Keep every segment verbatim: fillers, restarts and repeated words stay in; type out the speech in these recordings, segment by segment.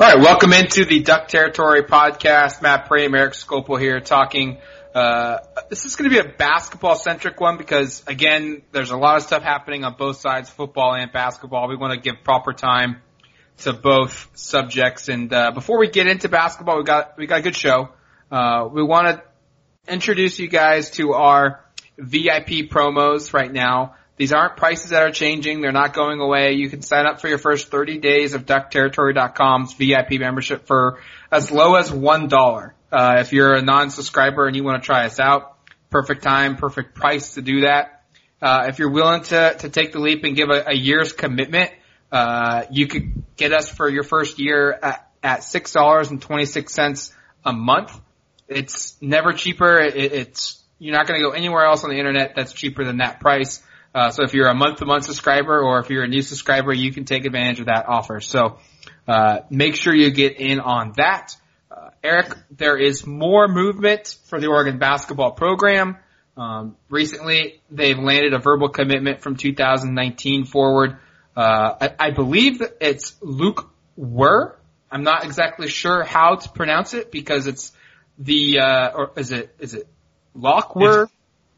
All right, welcome into the Duck Territory podcast. Matt Prame, Eric Scopo here talking. Uh, this is going to be a basketball-centric one because, again, there's a lot of stuff happening on both sides, football and basketball. We want to give proper time to both subjects. And uh, before we get into basketball, we got we got a good show. Uh, we want to introduce you guys to our V I P promos right now. These aren't prices that are changing. They're not going away. You can sign up for your first thirty days of Duck Territory dot com's V I P membership for as low as one dollar. Uh, if you're a non-subscriber and you want to try us out, perfect time, perfect price to do that. Uh, if you're willing to, to take the leap and give a, a year's commitment, uh, you could get us for your first year at, at six dollars and twenty-six cents a month. It's never cheaper. It, it's, you're not going to go anywhere else on the internet that's cheaper than that price. Uh, so if you're a month-to-month subscriber or if you're a new subscriber, you can take advantage of that offer. So uh make sure you get in on that. Uh, Eric, there is more movement for the Oregon basketball program. Um, recently, they've landed a verbal commitment from two thousand nineteen forward. Uh I, I believe it's Luke Lokwer. I'm not exactly sure how to pronounce it because it's the uh or is it is it Lokwer?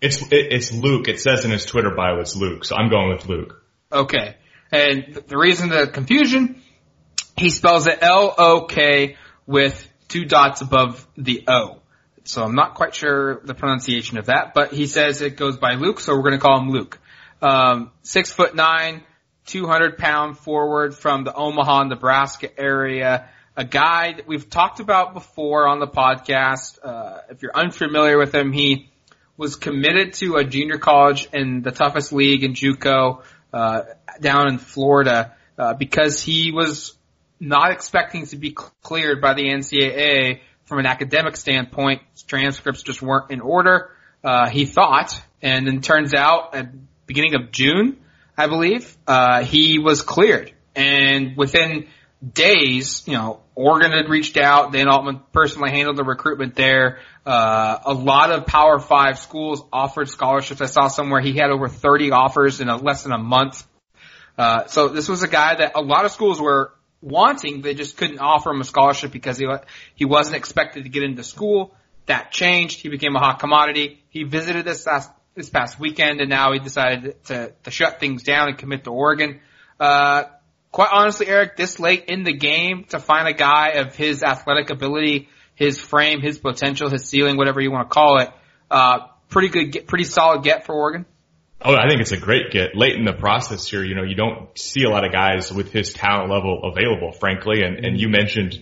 It's it's Luke. It says in his Twitter bio it's Luke, so I'm going with Luke. Okay. And the reason the confusion, he spells it L O K with two dots above the O. So I'm not quite sure the pronunciation of that, but he says it goes by Luke, so we're going to call him Luke. Um, six foot nine, two hundred pound forward from the Omaha, Nebraska area. A guy that we've talked about before on the podcast. Uh, if you're unfamiliar with him, he was committed to a junior college in the toughest league in JUCO uh, down in Florida uh, because he was not expecting to be cleared by the N C double A from an academic standpoint. His transcripts just weren't in order, uh, he thought. And then turns out at the beginning of June, I believe, uh, he was cleared. And within days, you know, Oregon had reached out. Dan Altman personally handled the recruitment there. Uh, a lot of Power Five schools offered scholarships. I saw somewhere he had over thirty offers in a, less than a month. Uh, so this was a guy that a lot of schools were wanting. They just couldn't offer him a scholarship because he, he wasn't expected to get into school. That changed. He became a hot commodity. He visited this last, this past weekend and now he decided to, to shut things down and commit to Oregon. Uh, Quite honestly, Eric, this late in the game to find a guy of his athletic ability, his frame, his potential, his ceiling, whatever you want to call it, uh, pretty good, get, pretty solid get for Oregon. Oh, I think it's a great get. Late in the process here, you know, you don't see a lot of guys with his talent level available, frankly. And, and you mentioned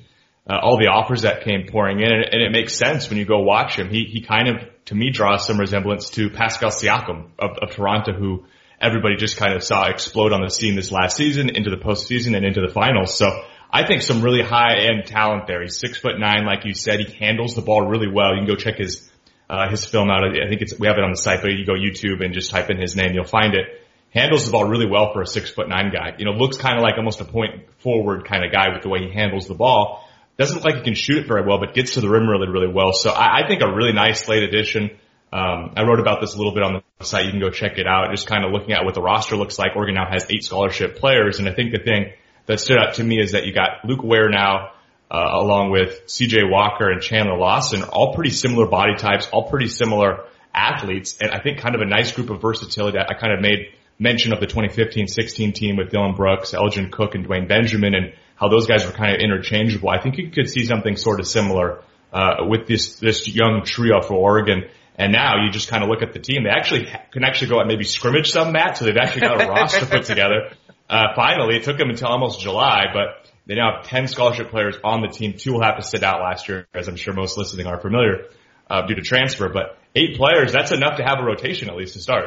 uh, all the offers that came pouring in, and, and it makes sense when you go watch him. He he kind of, to me, draws some resemblance to Pascal Siakam of, of Toronto, who everybody just kind of saw explode on the scene this last season, into the postseason, and into the finals. So I think some really high-end talent there. He's six foot nine, like you said. He handles the ball really well. You can go check his uh, his film out. I think it's we have it on the site, but you go YouTube and just type in his name, you'll find it. Handles the ball really well for a six foot nine guy. You know, looks kind of like almost a point forward kind of guy with the way he handles the ball. Doesn't look like he can shoot it very well, but gets to the rim really, really well. So I, I think a really nice late addition. Um, I wrote about this a little bit on the site. You can go check it out. Just kind of looking at what the roster looks like. Oregon now has eight scholarship players, and I think the thing that stood out to me is that you got Luke Ware now, uh, along with C J. Walker and Chandler Lawson, all pretty similar body types, all pretty similar athletes, and I think kind of a nice group of versatility. I kind of made mention of the twenty fifteen sixteen team with Dillon Brooks, Elgin Cook, and Dwayne Benjamin, and how those guys were kind of interchangeable. I think you could see something sort of similar uh, with this this young trio for Oregon. And now you just kind of look at the team. They actually can actually go out and maybe scrimmage some, Matt, so they've actually got a roster put together. Uh, finally, it took them until almost July, but they now have ten scholarship players on the team. Two will have to sit out last year, as I'm sure most listening are familiar, uh, due to transfer. But eight players, that's enough to have a rotation at least to start.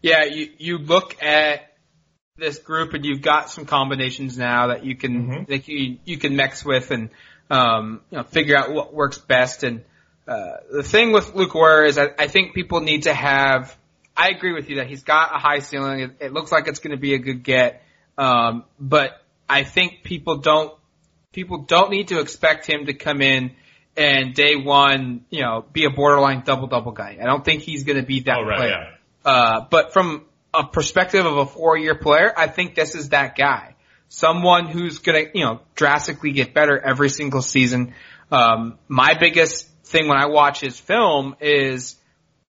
Yeah, you, you look at this group and you've got some combinations now that you can mm-hmm. that you, you can mix with and um, you know, figure out what works best. And Uh, the thing with Luke Ware is I, I think people need to have, I agree with you that he's got a high ceiling. It, it looks like it's going to be a good get. Um, but I think people don't, people don't need to expect him to come in and day one, you know, be a borderline double-double guy. I don't think he's going to be that oh, right, player. Yeah. Uh, but from a perspective of a four-year player, I think this is that guy. someone who's going to, you know, drastically get better every single season. Um, my biggest thing when I watch his film is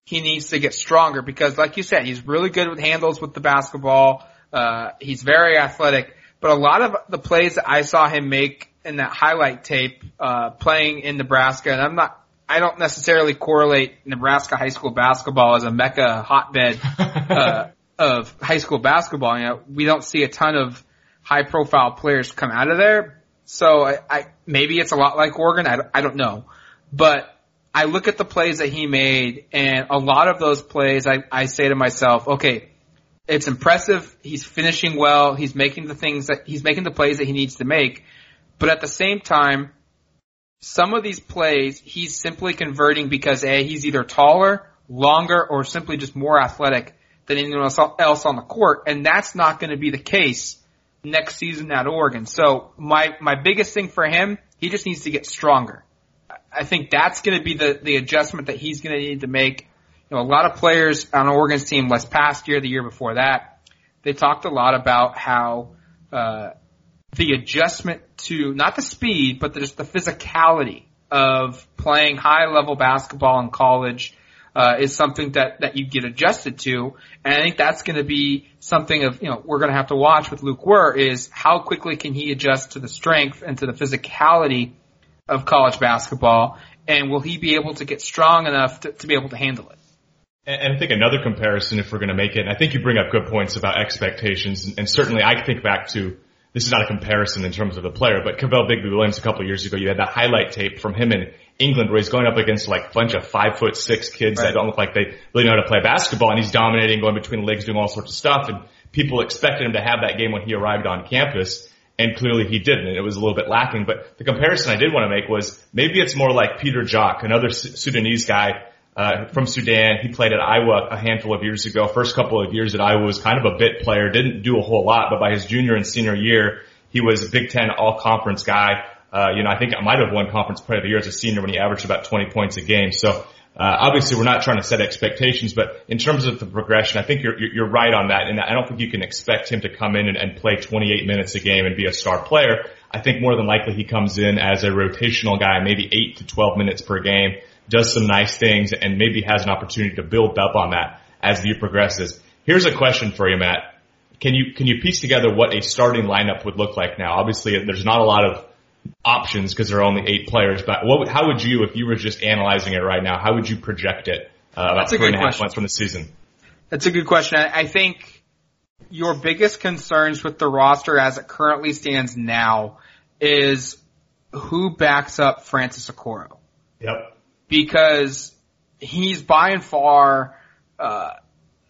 he needs to get stronger because, like you said, he's really good with handles with the basketball. Uh, he's very athletic, but a lot of the plays that I saw him make in that highlight tape, uh, playing in Nebraska, and I'm not, I don't necessarily correlate Nebraska high school basketball as a mecca hotbed, uh, of high school basketball. You know, we don't see a ton of high profile players come out of there. So I, I maybe it's a lot like Oregon. I, I don't know, but I look at the plays that he made, and a lot of those plays, I, I say to myself, okay, it's impressive. He's finishing well. He's making the things that he's making the plays that he needs to make. But at the same time, some of these plays he's simply converting because A, he's either taller, longer, or simply just more athletic than anyone else on the court. And that's not going to be the case next season at Oregon. So my, my biggest thing for him, he just needs to get stronger. I think that's going to be the, the adjustment that he's going to need to make. You know, a lot of players on Oregon's team last past year, the year before that, they talked a lot about how, uh, the adjustment to not the speed, but just the physicality of playing high-level basketball in college uh, is something that, that you get adjusted to. And I think that's going to be something of, you know, we're going to have to watch with Luke Wurr is how quickly can he adjust to the strength and to the physicality of college basketball, and will he be able to get strong enough to, to be able to handle it? And I think another comparison, if we're going to make it, and I think you bring up good points about expectations, and certainly I think back to this is not a comparison in terms of the player, but Cavell Bigby Williams a couple of years ago, you had that highlight tape from him in England where he's going up against like a bunch of five foot six kids right. that don't look like they really know how to play basketball, and he's dominating, going between the legs, doing all sorts of stuff, and people expected him to have that game when he arrived on campus, and clearly he didn't, and it was a little bit lacking. But the comparison I did want to make was maybe it's more like Peter Jok, another Sudanese guy uh from Sudan. He played at Iowa a handful of years ago. First couple of years at Iowa was kind of a bit player, didn't do a whole lot, but by his junior and senior year, he was a Big Ten all-conference guy. Uh, you know, I think I might have won conference player of the year as a senior when he averaged about twenty points a game. So uh obviously we're not trying to set expectations, but in terms of the progression, I think you're you're right on that, and I don't think you can expect him to come in and, and play twenty-eight minutes a game and be a star player. I think more than likely he comes in as a rotational guy, maybe eight to twelve minutes per game, does some nice things, and maybe has an opportunity to build up on that as the year progresses. Here's a question for you, Matt. Can you can you piece together what a starting lineup would look like now? Obviously, there's not a lot of options because there are only eight players, but what, how would you, if you were just analyzing it right now, how would you project it uh, about three and a half months from the season? That's a good question. I think your biggest concerns with the roster as it currently stands now is who backs up Francis Okoro. Yep. Because he's by and far uh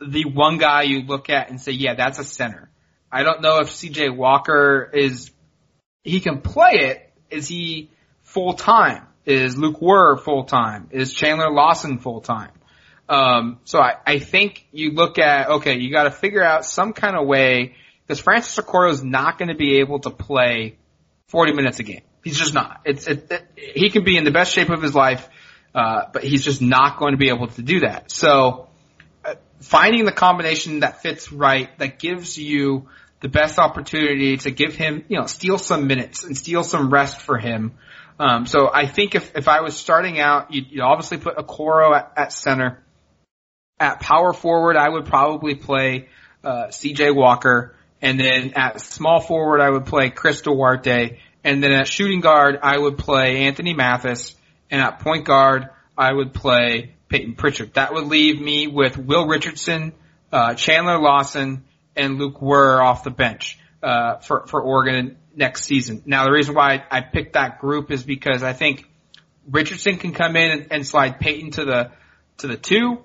the one guy you look at and say, yeah, that's a center. I don't know if C J. Walker is – he can play it. Is he full-time? Is Luke Wurr full-time? Is Chandler Lawson full-time? Um So I, I think you look at, okay, you got to figure out some kind of way because Francis Okoro is not going to be able to play forty minutes a game. He's just not. It's it, it, he can be in the best shape of his life. Uh, but he's just not going to be able to do that. So uh, finding the combination that fits right, that gives you the best opportunity to give him, you know, steal some minutes and steal some rest for him. Um, so I think if, if I was starting out, you'd, you'd obviously put Okoro at, at center. At power forward, I would probably play uh, C J. Walker. And then at small forward, I would play Chris Duarte. And then at shooting guard, I would play Anthony Mathis. And at point guard, I would play Peyton Pritchard. That would leave me with Will Richardson, uh, Chandler Lawson, and Luke Wurr off the bench uh, for, for Oregon next season. Now, the reason why I, I picked that group is because I think Richardson can come in and, and slide Peyton to the to the two.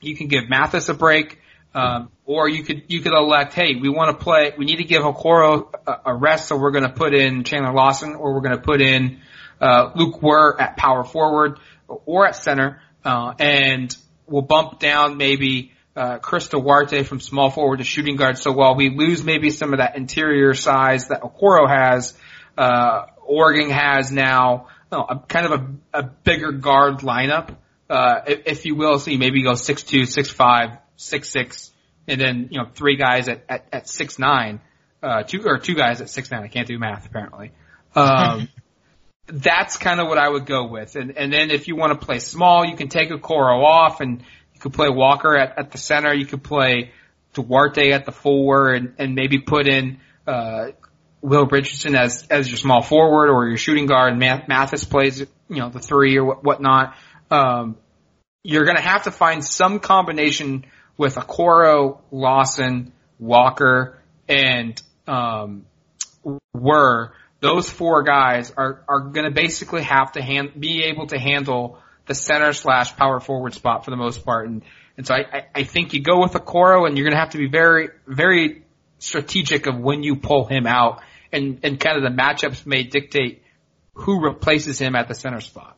You can give Mathis a break, um, or you could you could elect, hey, we want to play. We need to give Okoro a, a rest, so we're going to put in Chandler Lawson, or we're going to put in Uh, Luke Wurr at power forward or at center, uh, and we'll bump down maybe, uh, Chris Duarte from small forward to shooting guard. So while we lose maybe some of that interior size that Okoro has, uh, Oregon has now, you know, a, kind of a, a bigger guard lineup, uh, if, if you will. So you maybe go six two, six five, six six, and then, you know, three guys at, at, at six nine. uh, two or two guys at six nine. I can't do math apparently. Um, that's kind of what I would go with. And and then if you want to play small, you can take Okoro off, and you could play Walker at, at the center. You could play Duarte at the four, and, and maybe put in uh, Will Richardson as as your small forward or your shooting guard. And Math- Mathis plays, you know, the three or what, whatnot. Um, you're going to have to find some combination with Okoro, Lawson, Walker, and um, Were. Those four guys are, are going to basically have to hand, be able to handle the center slash power forward spot for the most part. And, and so I, I think you go with Okoro, and you're going to have to be very, very strategic of when you pull him out, and, and kind of the matchups may dictate who replaces him at the center spot.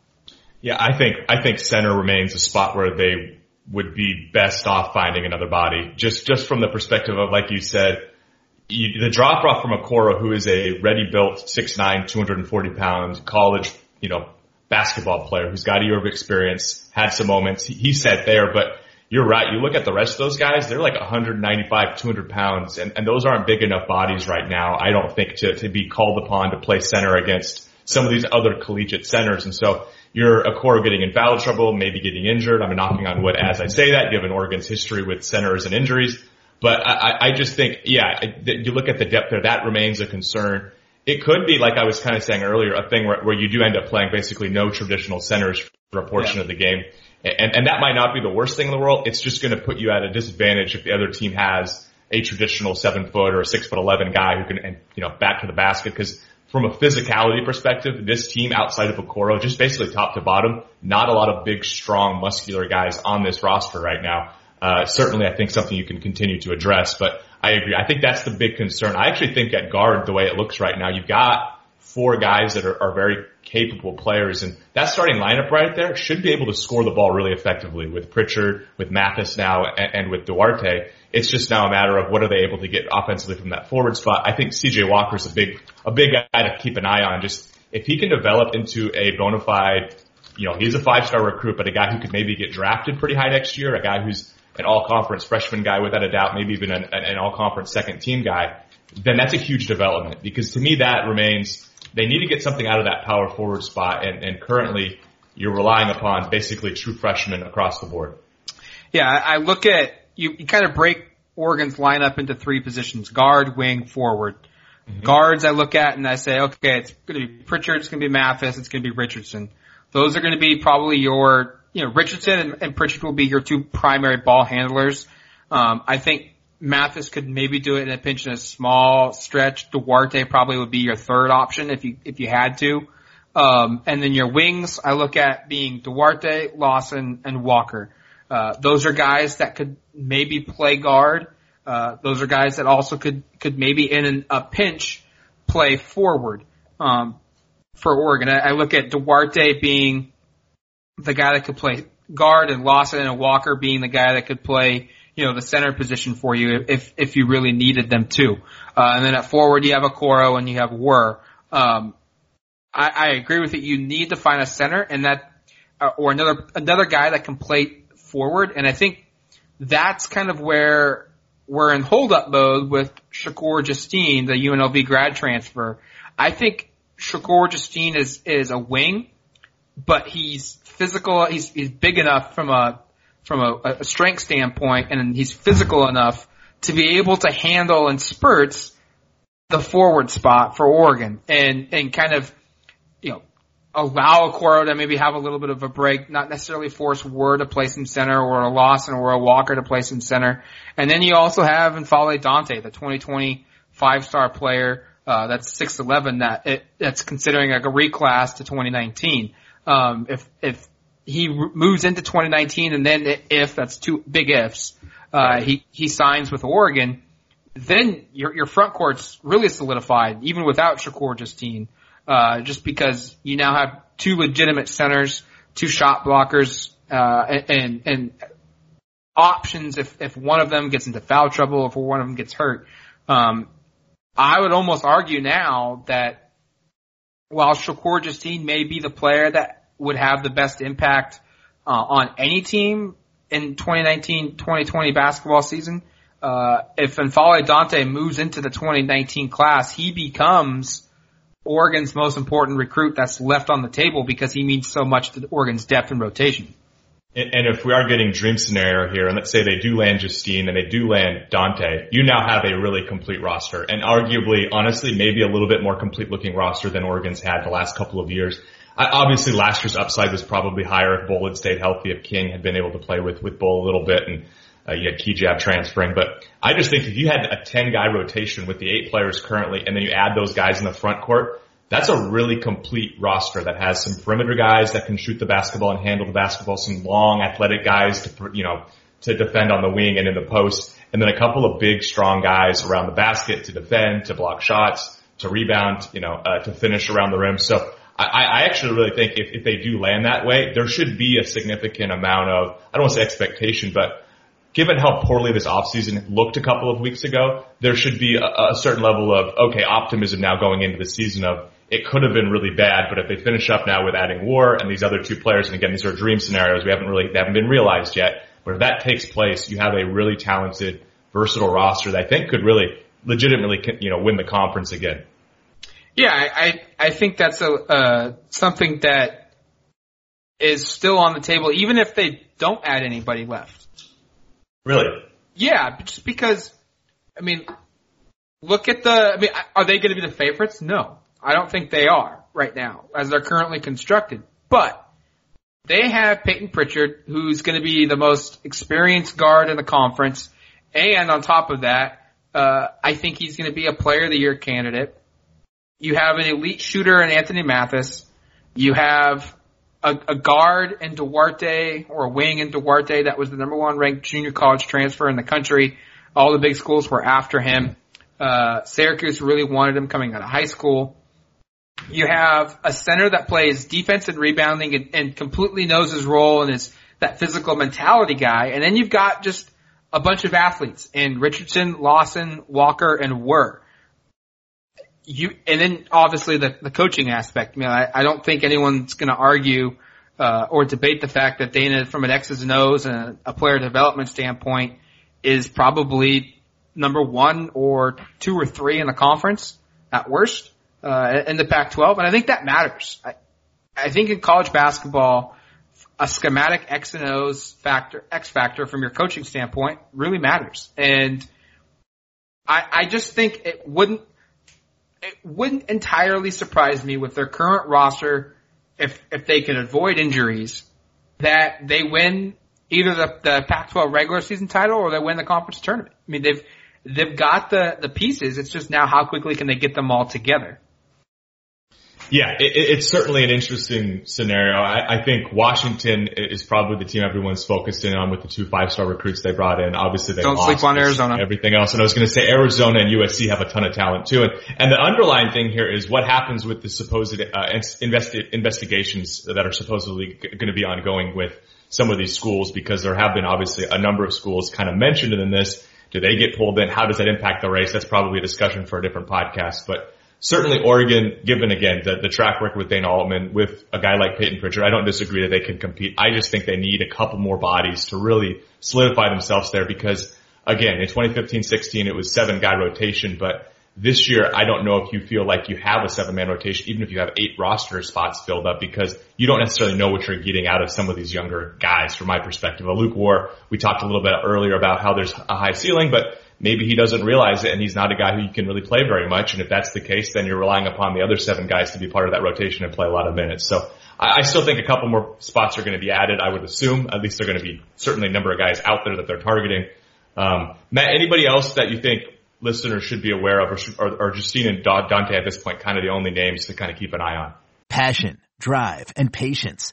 Yeah, I think, I think center remains a spot where they would be best off finding another body. Just, just from the perspective of, like you said, you, the drop off from Okoro, who is a ready-built six nine, two hundred forty pound college, you know, basketball player who's got a year of experience, had some moments. He, he sat there, but you're right. You look at the rest of those guys, they're like one ninety-five, two hundred pounds, and, and those aren't big enough bodies right now, I don't think, to, to be called upon to play center against some of these other collegiate centers. And so you're Okoro getting in foul trouble, maybe getting injured. I'm knocking on wood as I say that, given Oregon's history with centers and injuries. But I, I just think, yeah, you look at the depth there, that remains a concern. It could be, like I was kind of saying earlier, a thing where, where you do end up playing basically no traditional centers for a portion yeah. of the game. And, and that might not be the worst thing in the world. It's just going to put you at a disadvantage if the other team has a traditional seven-foot or a six-foot eleven guy who can, and, you know, back to the basket. Because from a physicality perspective, this team outside of Okoro, just basically top to bottom, not a lot of big, strong, muscular guys on this roster right now. Uh, certainly I think something you can continue to address, but I agree. I think that's the big concern. I actually think at guard, the way it looks right now, you've got four guys that are, are very capable players, and that starting lineup right there should be able to score the ball really effectively with Pritchard, with Mathis now, and, and with Duarte. It's just now a matter of what are they able to get offensively from that forward spot. I think C J. Walker's a big, a big guy to keep an eye on. Just if he can develop into a bona fide, you know, he's a five-star recruit, but a guy who could maybe get drafted pretty high next year, a guy who's an all-conference freshman guy without a doubt, maybe even an, an all-conference second-team guy, then that's a huge development. Because to me, that remains, they need to get something out of that power forward spot, and, and currently you're relying upon basically true freshmen across the board. Yeah, I look at, you, you kind of break Oregon's lineup into three positions, guard, wing, forward. Mm-hmm. Guards I look at and I say, okay, it's going to be Pritchard, it's going to be Mathis, it's going to be Richardson. Those are going to be probably your... You know, Richardson and, and Pritchard will be your two primary ball handlers. Um, I think Mathis could maybe do it in a pinch in a small stretch. Duarte probably would be your third option if you if you had to. Um, and then your wings, I look at being Duarte, Lawson, and Walker. Uh, those are guys that could maybe play guard. Uh, those are guys that also could could maybe in an, a pinch play forward um, for Oregon. I, I look at Duarte being the guy that could play guard, and Lawson and Walker being the guy that could play, you know, the center position for you if if you really needed them to. Uh, and then at forward you have Okoro and you have Were. Um, I, I agree with it. You need to find a center and that, uh, or another another guy that can play forward. And I think that's kind of where we're in holdup mode with Shakur Justine, the U N L V grad transfer. I think Shakur Justine is is a wing, but he's physical. He's he's big enough from a from a, a strength standpoint, and he's physical enough to be able to handle in spurts the forward spot for Oregon, and and kind of, you know, allow Okoro to maybe have a little bit of a break, not necessarily force Word to play some center or a Lawson or a Walker to play some center. And then you also have N'Faly Dante, the twenty twenty five-star player uh, that's six eleven, that it, that's considering like a reclass to twenty nineteen. Um, if, if he moves into twenty nineteen, and then if that's two big ifs, uh, he, he signs with Oregon, then your, your front court's really solidified, even without Shakur Justine, uh, just because you now have two legitimate centers, two shot blockers, uh, and, and options if, if one of them gets into foul trouble, if one of them gets hurt. Um, I would almost argue now that while Shakur Justine may be the player that would have the best impact uh, on any team in twenty nineteen twenty twenty basketball season. uh, if N'Faly Dante moves into the twenty nineteen class, he becomes Oregon's most important recruit that's left on the table because he means so much to Oregon's depth and rotation. And if we are getting dream scenario here, and let's say they do land Justine and they do land Dante, you now have a really complete roster, and arguably, honestly, maybe a little bit more complete-looking roster than Oregon's had the last couple of years. I, obviously, last year's upside was probably higher if Bull had stayed healthy, if King had been able to play with, with Bull a little bit, and uh, you had Kejab transferring. But I just think if you had a ten-guy rotation with the eight players currently, and then you add those guys in the front court, that's a really complete roster that has some perimeter guys that can shoot the basketball and handle the basketball, some long athletic guys to, you know, to defend on the wing and in the post, and then a couple of big strong guys around the basket to defend, to block shots, to rebound, you know, uh, to finish around the rim. So I, I actually really think if, if they do land that way, there should be a significant amount of, I don't want to say expectation, but given how poorly this offseason looked a couple of weeks ago, there should be a, a certain level of, okay, optimism now going into the season of, it could have been really bad, but if they finish up now with adding War and these other two players, and again, these are dream scenarios, we haven't really, they haven't been realized yet, but if that takes place, you have a really talented, versatile roster that I think could really, legitimately, you know, win the conference again. Yeah, I, I think that's a, uh, something that is still on the table, even if they don't add anybody left. Really? Yeah, just because, I mean, look at the, I mean, are they going to be the favorites? No. I don't think they are right now as they're currently constructed, but they have Peyton Pritchard, who's going to be the most experienced guard in the conference. And on top of that, uh, I think he's going to be a player of the year candidate. You have an elite shooter in Anthony Mathis. You have a, a guard in Duarte, or a wing in Duarte, that was the number one ranked junior college transfer in the country. All the big schools were after him. Uh, Syracuse really wanted him coming out of high school. You have a center that plays defense and rebounding and, and completely knows his role and is that physical mentality guy. And then you've got just a bunch of athletes in Richardson, Lawson, Walker, and Wurr. You, and then obviously the, the coaching aspect. I mean, I, I don't think anyone's going to argue, uh, or debate the fact that Dana, from an X's and O's and a, a player development standpoint, is probably number one or two or three in the conference at worst. Uh, in the Pac twelve, and I think that matters. I, I think in college basketball, a schematic X and O's factor, X factor from your coaching standpoint really matters. And I, I just think it wouldn't, it wouldn't entirely surprise me with their current roster, if, if they can avoid injuries, that they win either the, the Pac twelve regular season title or they win the conference tournament. I mean, they've, they've got the, the pieces. It's just now how quickly can they get them all together? Yeah, it, it's certainly an interesting scenario. I, I think Washington is probably the team everyone's focused in on with the two five-star recruits they brought in. Obviously, they don't sleep on Arizona. Everything else, and I was going to say Arizona and U S C have a ton of talent too. And, and the underlying thing here is what happens with the supposed uh, investi- investigations that are supposedly g- going to be ongoing with some of these schools, because there have been obviously a number of schools kind of mentioned in this. Do they get pulled in? How does that impact the race? That's probably a discussion for a different podcast, but. Certainly Oregon, given again the, the track record with Dan Altman, with a guy like Peyton Pritchard, I don't disagree that they can compete. I just think they need a couple more bodies to really solidify themselves there, because again, in twenty fifteen sixteen, it was seven guy rotation, but this year, I don't know if you feel like you have a seven man rotation, even if you have eight roster spots filled up, because you don't necessarily know what you're getting out of some of these younger guys, from my perspective. A Luke War, we talked a little bit earlier about how there's a high ceiling, but maybe he doesn't realize it, and he's not a guy who you can really play very much. And if that's the case, then you're relying upon the other seven guys to be part of that rotation and play a lot of minutes. So I still think a couple more spots are going to be added, I would assume. At least they're going to be certainly a number of guys out there that they're targeting. Um, Matt, anybody else that you think listeners should be aware of, or, should, or, or Justine and Dante at this point kind of the only names to kind of keep an eye on? Passion, drive, and patience.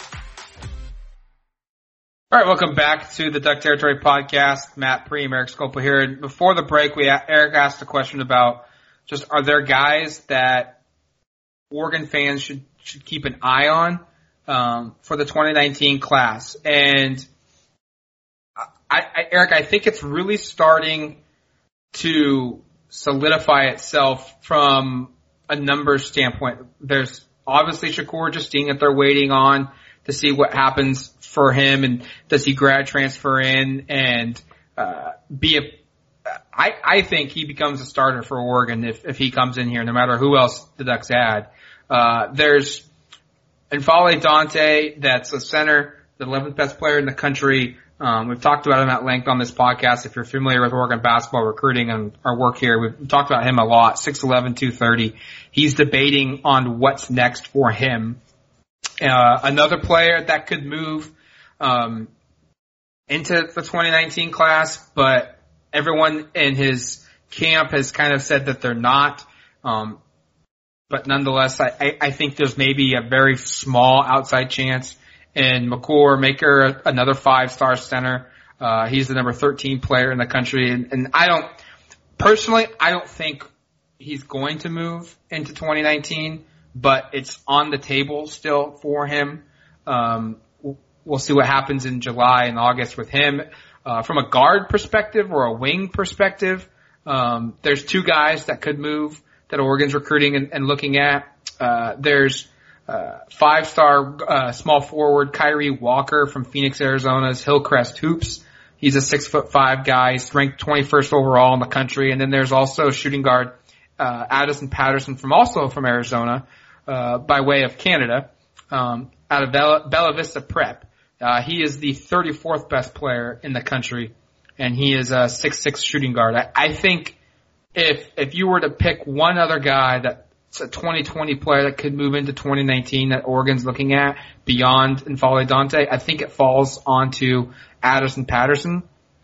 All right, welcome back to the Duck Territory podcast. Matt Preem, Eric Scopa here. And before the break, we Eric asked a question about just are there guys that Oregon fans should should keep an eye on um, for the twenty nineteen class. And I, I, Eric, I think it's really starting to solidify itself from a numbers standpoint. There's obviously Shakur Justine that they're waiting on to see what happens for him, and does he grad transfer in and uh be a I, I think he becomes a starter for Oregon if, if he comes in here, no matter who else the Ducks add. Uh there's N'Faly Dante, that's a center, the eleventh best player in the country. Um we've talked about him at length on this podcast. If you're familiar with Oregon basketball recruiting and our work here, we've talked about him a lot. six eleven, two thirty. He's debating on what's next for him. Uh, another player that could move um, into the twenty nineteen class, but everyone in his camp has kind of said that they're not. Um, but nonetheless, I, I think there's maybe a very small outside chance. And Makur Maker, another five-star center, uh, he's the number thirteen player in the country. And, and I don't personally, I don't think he's going to move into twenty nineteen. But it's on the table still for him. Um, we'll see what happens in July and August with him. Uh, from a guard perspective or a wing perspective, um, there's two guys that could move that Oregon's recruiting and, and looking at. Uh, there's uh, five-star uh, small forward Kyrie Walker from Phoenix, Arizona's Hillcrest Hoops. He's a six foot five guy. He's ranked twenty-first overall in the country. And then there's also shooting guard uh, Addison Patterson from also from Arizona. Uh, by way of Canada, um, out of Bella, Bella Vista Prep. Uh, he is the thirty-fourth best player in the country, and he is a six six shooting guard. I, I think if if you were to pick one other guy that's a twenty twenty player that could move into twenty nineteen that Oregon's looking at beyond N'Faly Dante, I think it falls onto Addison Patterson.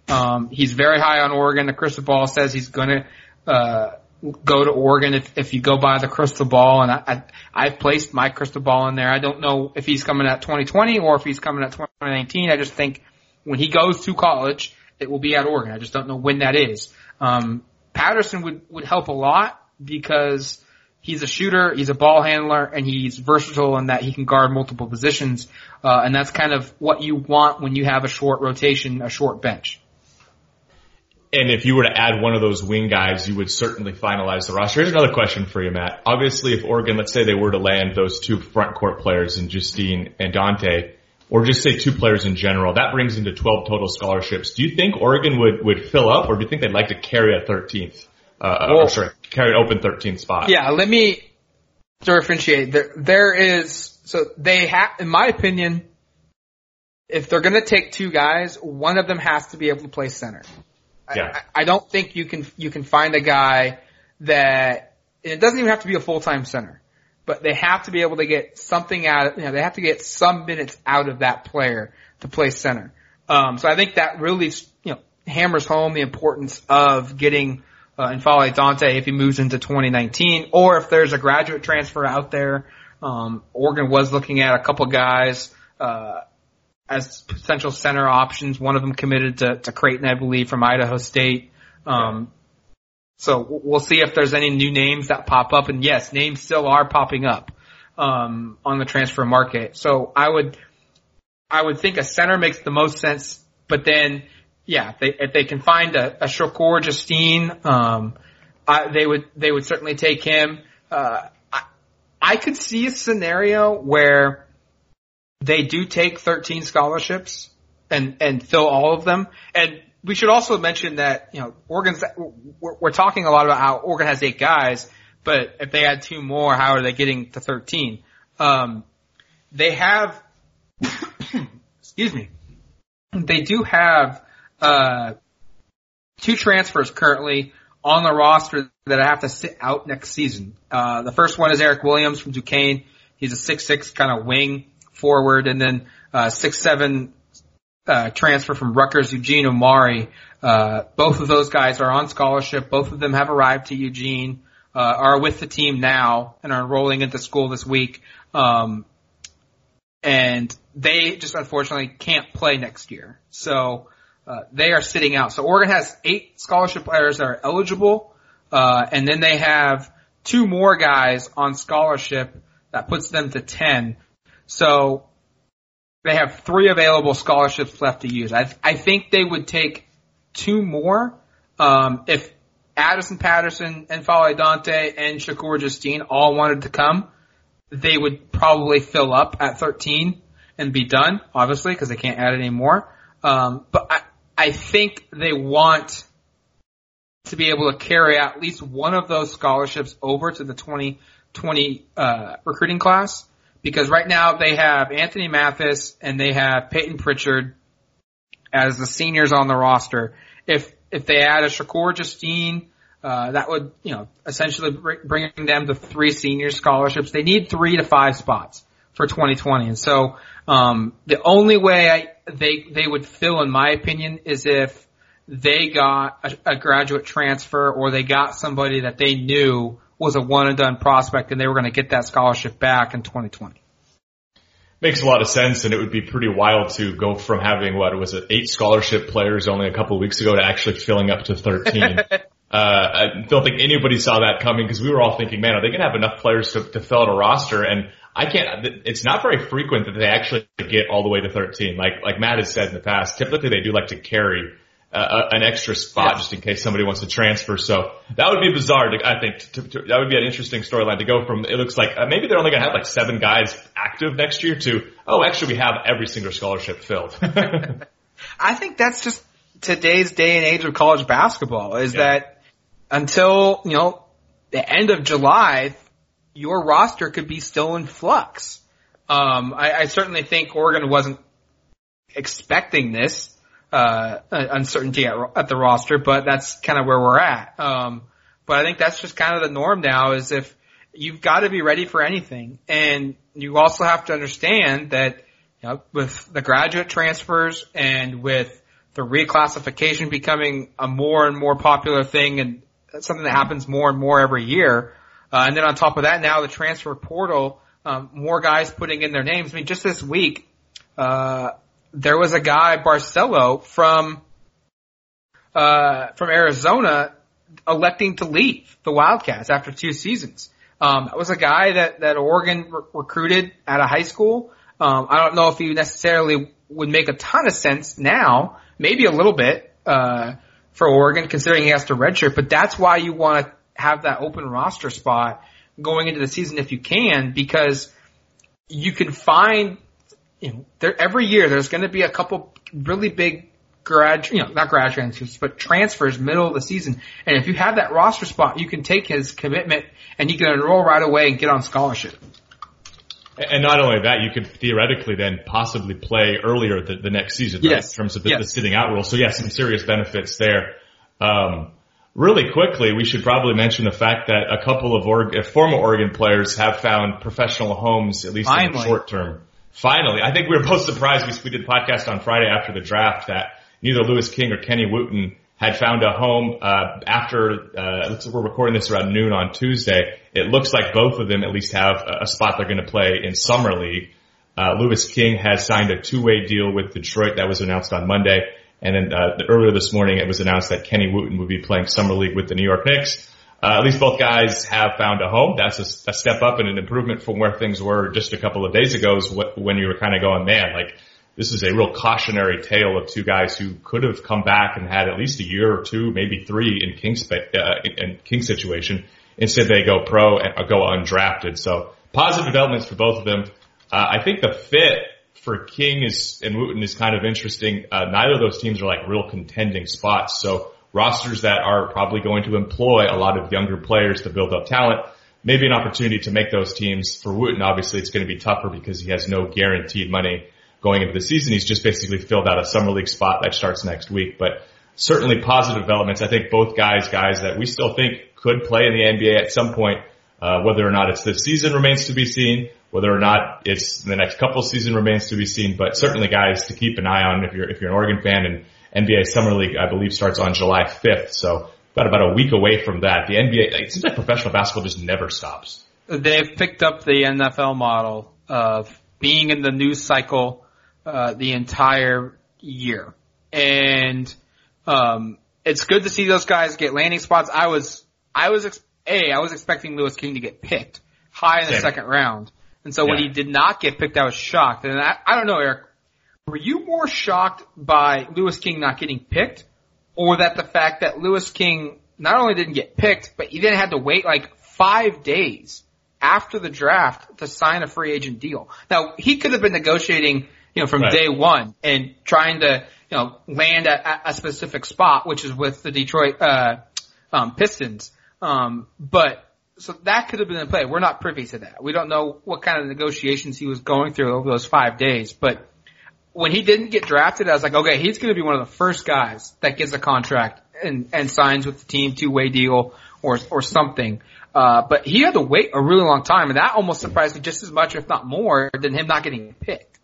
Um, he's very high on Oregon. The crystal ball says he's going to uh, – go to Oregon if, if you go by the crystal ball, and I, I I've placed my crystal ball in there. I don't know if he's coming at twenty twenty or if he's coming at twenty nineteen. I just think when he goes to college, it will be at Oregon. I just don't know when that is. Um, Patterson would, would help a lot because he's a shooter, he's a ball handler, and he's versatile in that he can guard multiple positions. Uh, and that's kind of what you want when you have a short rotation, a short bench. And if you were to add one of those wing guys, you would certainly finalize the roster. Here's another question for you, Matt. Obviously, if Oregon, let's say they were to land those two front court players in Justine and Dante, or just say two players in general, that brings into twelve total scholarships. Do you think Oregon would, would fill up, or do you think they'd like to carry a thirteenth, uh, well, or sorry, carry an open thirteenth spot? Yeah, let me differentiate. There, there is, so they have, in my opinion, if they're going to take two guys, one of them has to be able to play center. Yeah. I, I don't think you can you can find a guy that it doesn't even have to be a full time center, but they have to be able to get something out of, you know, they have to get some minutes out of that player to play center. Um, so I think that really, you know, hammers home the importance of getting uh, N'Faly Dante if he moves into twenty nineteen, or if there's a graduate transfer out there. Um, Oregon was looking at a couple guys uh, as potential center options. One of them committed to, to Creighton, I believe, from Idaho State. Um, so we'll see if there's any new names that pop up. And, yes, names still are popping up um, on the transfer market. So I would I would think a center makes the most sense. But then, yeah, if they, if they can find a, a Shakur Justine, um, I, they would they would certainly take him. Uh, I, I could see a scenario where they do take thirteen scholarships and, and fill all of them. And we should also mention that, you know, Oregon's we're, we're talking a lot about how Oregon has eight guys, but if they had two more, how are they getting to thirteen? Um, they have, excuse me. They do have uh two transfers currently on the roster that I have to sit out next season. Uh the first one is Eric Williams from Duquesne. He's a six six kind of wing forward, and then uh six seven uh transfer from Rutgers, Eugene Omari. Uh both of those guys are on scholarship. Both of them have arrived to Eugene, uh are with the team now, and are enrolling into school this week. Um and they just unfortunately can't play next year. So uh, they are sitting out. So Oregon has eight scholarship players that are eligible, uh, and then they have two more guys on scholarship. That puts them to ten. So they have three available scholarships left to use. I, th- I think they would take two more um, if Addison Patterson and N'Faly Dante and Shakur Justine all wanted to come. They would probably fill up at thirteen and be done, obviously, because they can't add any more. Um, but I, I think they want to be able to carry at least one of those scholarships over to the twenty twenty uh, recruiting class, because right now they have Anthony Mathis and they have Peyton Pritchard as the seniors on the roster. If if they add a Shakur Justine, Uh, that would, you know, essentially bring them to three senior scholarships. They need three to five spots for twenty twenty. And so, um, the only way I, they, they would fill, in my opinion, is if they got a, a graduate transfer, or they got somebody that they knew was a one and done prospect and they were going to get that scholarship back in twenty twenty. Makes a lot of sense, and it would be pretty wild to go from having, what was it, eight scholarship players only a couple of weeks ago to actually filling up to thirteen. Uh, I don't think anybody saw that coming, because we were all thinking, man, are they going to have enough players to, to fill out a roster? And I can't, it's not very frequent that they actually get all the way to thirteen. Like, like Matt has said in the past, typically they do like to carry uh, an extra spot yeah. just in case somebody wants to transfer. So that would be bizarre, to, I think, to, to, that would be an interesting storyline to go from, it looks like uh, maybe they're only going to have like seven guys active next year to, oh, actually we have every single scholarship filled. I think that's just today's day and age of college basketball is yeah. that, until, you know, the end of July, your roster could be still in flux. Um, I, I certainly think Oregon wasn't expecting this uh uncertainty at, at the roster, but that's kind of where we're at. Um, but I think that's just kind of the norm now, is if you've got to be ready for anything, and you also have to understand that, you know, with the graduate transfers and with the reclassification becoming a more and more popular thing, and something that happens more and more every year. Uh, and then on top of that, now the transfer portal, um, more guys putting in their names. I mean, just this week, uh, there was a guy, Barcelo from, uh, from Arizona, electing to leave the Wildcats after two seasons. Um, that was a guy that, that Oregon re- recruited out of high school. Um, I don't know if he necessarily would make a ton of sense now, maybe a little bit, uh, for Oregon, considering he has to redshirt, but that's why you want to have that open roster spot going into the season if you can, because you can find, you know, there, every year there's going to be a couple really big grad, you know, not grad transfers, but transfers middle of the season. And if you have that roster spot, you can take his commitment and you can enroll right away and get on scholarship. And not only that, you could theoretically then possibly play earlier the, the next season, right? Yes. In terms of the, yes. the sitting out rule. So, yes, yeah, some serious benefits there. Um, really quickly, we should probably mention the fact that a couple of Oregon, former Oregon players have found professional homes, at least Finally. in the short term. Finally. I think we were both surprised. We, we did a podcast on Friday after the draft that neither Louis King or Kenny Wooten had found a home uh after uh looks like we're recording this around noon on Tuesday. It looks like both of them at least have a spot they're going to play in Summer League. Uh Louis King has signed a two-way deal with Detroit that was announced on Monday. And then uh, earlier this morning it was announced that Kenny Wooten would be playing Summer League with the New York Knicks. Uh, at least both guys have found a home. That's a, a step up and an improvement from where things were just a couple of days ago, is what, when you were kind of going, man, like, this is a real cautionary tale of two guys who could have come back and had at least a year or two, maybe three in King's, uh, in, in King's situation. Instead, they go pro and uh, go undrafted. So positive developments for both of them. Uh, I think the fit for King is and Wooten is kind of interesting. Uh, neither of those teams are like real contending spots. So rosters that are probably going to employ a lot of younger players to build up talent, maybe an opportunity to make those teams. For Wooten, obviously, it's going to be tougher because he has no guaranteed money going into the season. He's just basically filled out a summer league spot that starts next week. But certainly positive developments. I think both guys, guys that we still think could play in the N B A at some point, uh, whether or not it's this season remains to be seen, whether or not it's the next couple season remains to be seen, but certainly guys to keep an eye on if you're if you're an Oregon fan. And N B A Summer League, I believe, starts on July fifth, so about about a week away from that. The N B A, it seems like professional basketball just never stops. They've picked up the N F L model of being in the news cycle uh, the entire year, and um, it's good to see those guys get landing spots. I was, I was, ex- a, I was expecting Louis King to get picked high in the Same. second round, and so yeah. when he did not get picked, I was shocked. And I, I don't know, Eric. Were you more shocked by Louis King not getting picked, or that the fact that Louis King not only didn't get picked, but he then had to wait like five days after the draft to sign a free agent deal? Now, he could have been negotiating, you know, from right. day one and trying to, you know, land at a specific spot, which is with the Detroit uh, um, Pistons. Um, but so that could have been in play. We're not privy to that. We don't know what kind of negotiations he was going through over those five days, but when he didn't get drafted, I was like, okay, he's going to be one of the first guys that gets a contract and, and signs with the team, two-way deal or or something. Uh, but he had to wait a really long time, and that almost surprised me just as much, if not more, than him not getting picked.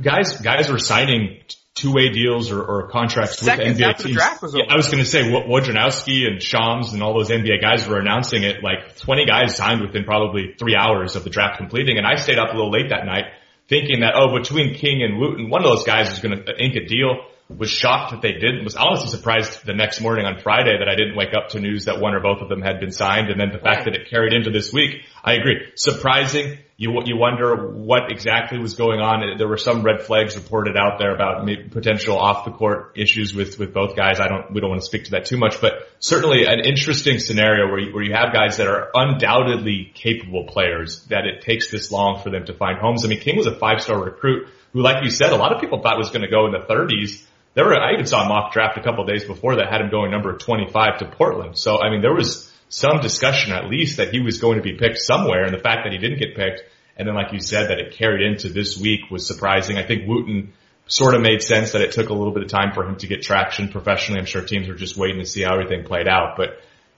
Guys guys were signing two-way deals or, or contracts Seconds with N B A after teams. The draft was over. Yeah, I was going to say, Wojnarowski and Shams and all those N B A guys were announcing it. Like twenty guys signed within probably three hours of the draft completing, and I stayed up a little late that night, thinking that, oh, between King and Wooten, one of those guys was going to ink a deal. Was shocked that they didn't. Was honestly surprised the next morning on Friday that I didn't wake up to news that one or both of them had been signed. And then the fact that it carried into this week, I agree. Surprising. You you wonder what exactly was going on. There were some red flags reported out there about potential off the court issues with with both guys. I don't we don't want to speak to that too much, but certainly an interesting scenario where you, where you have guys that are undoubtedly capable players that it takes this long for them to find homes. I mean, King was a five-star recruit who, like you said, a lot of people thought was going to go in the thirties. There were I even saw a mock draft a couple of days before that had him going number twenty-five to Portland. So I mean, there was some discussion at least that he was going to be picked somewhere, and the fact that he didn't get picked, and then like you said, that it carried into this week was surprising. I think Wooten sort of made sense that it took a little bit of time for him to get traction professionally. I'm sure teams were just waiting to see how everything played out, but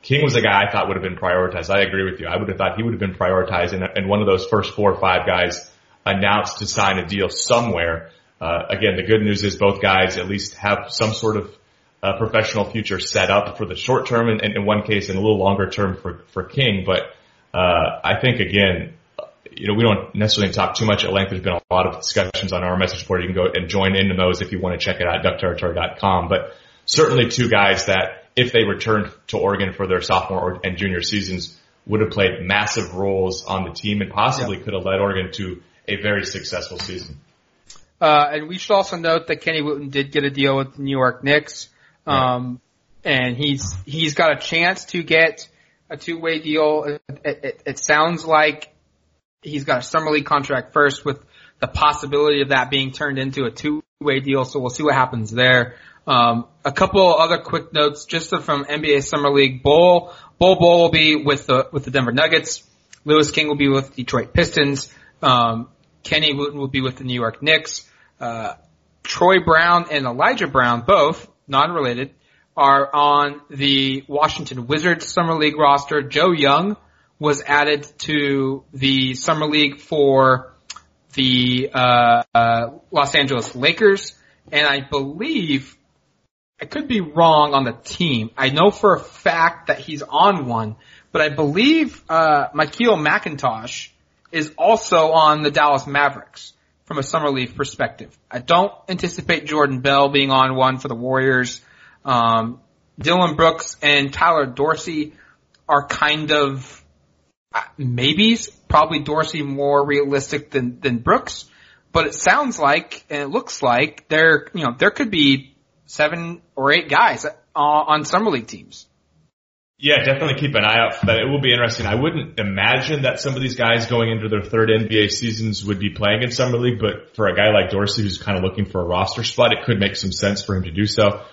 King was a guy I thought would have been prioritized. I agree with you. I would have thought he would have been prioritized and, and one of those first four or five guys announced to sign a deal somewhere. Uh, again, the good news is both guys at least have some sort of a professional future set up for the short term, and, and in one case, and a little longer term for, for King. But uh, I think, again, you know, we don't necessarily talk too much at length. There's been a lot of discussions on our message board. You can go and join in on those if you want to check it out at Duck Territory dot com. But certainly two guys that, if they returned to Oregon for their sophomore and junior seasons, would have played massive roles on the team and possibly yeah. could have led Oregon to a very successful season. Uh, and we should also note that Kenny Wooten did get a deal with the New York Knicks. Um, and he's, he's got a chance to get a two-way deal. It, it, it sounds like he's got a summer league contract first with the possibility of that being turned into a two-way deal. So we'll see what happens there. Um, a couple other quick notes just from N B A Summer League. Bowl, Bowl Bowl will be with the, with the Denver Nuggets. Louis King will be with Detroit Pistons. Um, Kenny Wooten will be with the New York Knicks. Uh, Troy Brown and Elijah Brown, both non-related, are on the Washington Wizards Summer League roster. Joe Young was added to the Summer League for the uh, uh Los Angeles Lakers, and I believe I could be wrong on the team. I know for a fact that he's on one, but I believe uh Mikhail McIntosh is also on the Dallas Mavericks from a summer league perspective. I don't anticipate Jordan Bell being on one for the Warriors. Um Dillon Brooks and Tyler Dorsey are kind of maybes, probably Dorsey more realistic than than Brooks, but it sounds like and it looks like there, you know, there could be seven or eight guys on summer league teams. Yeah, definitely keep an eye out for that. It will be interesting. I wouldn't imagine that some of these guys going into their third N B A seasons would be playing in summer league, but for a guy like Dorsey who's kind of looking for a roster spot, it could make some sense for him to do so.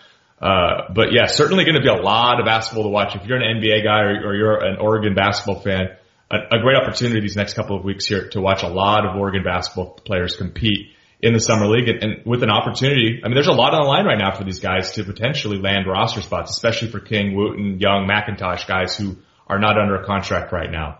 Uh, but yeah, certainly going to be a lot of basketball to watch. If you're an N B A guy or, or you're an Oregon basketball fan, a, a great opportunity these next couple of weeks here to watch a lot of Oregon basketball players compete in the summer league, and, and with an opportunity. I mean, there's a lot on the line right now for these guys to potentially land roster spots, especially for King, Wooten, Young, McIntosh, guys who are not under a contract right now.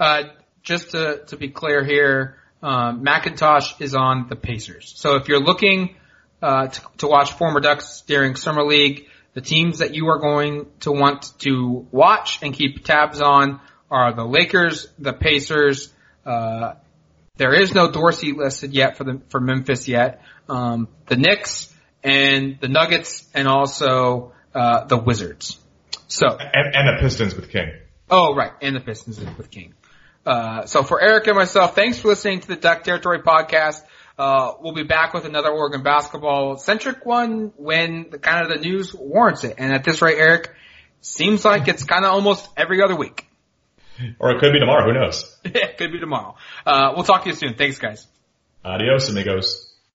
Uh, just to, to be clear here, um, McIntosh is on the Pacers. So if you're looking Uh, to, to watch former Ducks during summer league, the teams that you are going to want to watch and keep tabs on are the Lakers, the Pacers. Uh, there is no Dorsey listed yet for the for Memphis yet. Um, the Knicks and the Nuggets, and also uh, the Wizards. So and, and the Pistons with King. Oh right, and the Pistons with King. Uh, so for Eric and myself, thanks for listening to the Duck Territory podcast. Uh, we'll be back with another Oregon basketball-centric one when the, kind of the news warrants it. And at this rate, Eric, seems like it's kind of almost every other week. Or it could be tomorrow. Who knows? It could be tomorrow. Uh, we'll talk to you soon. Thanks, guys. Adios, amigos.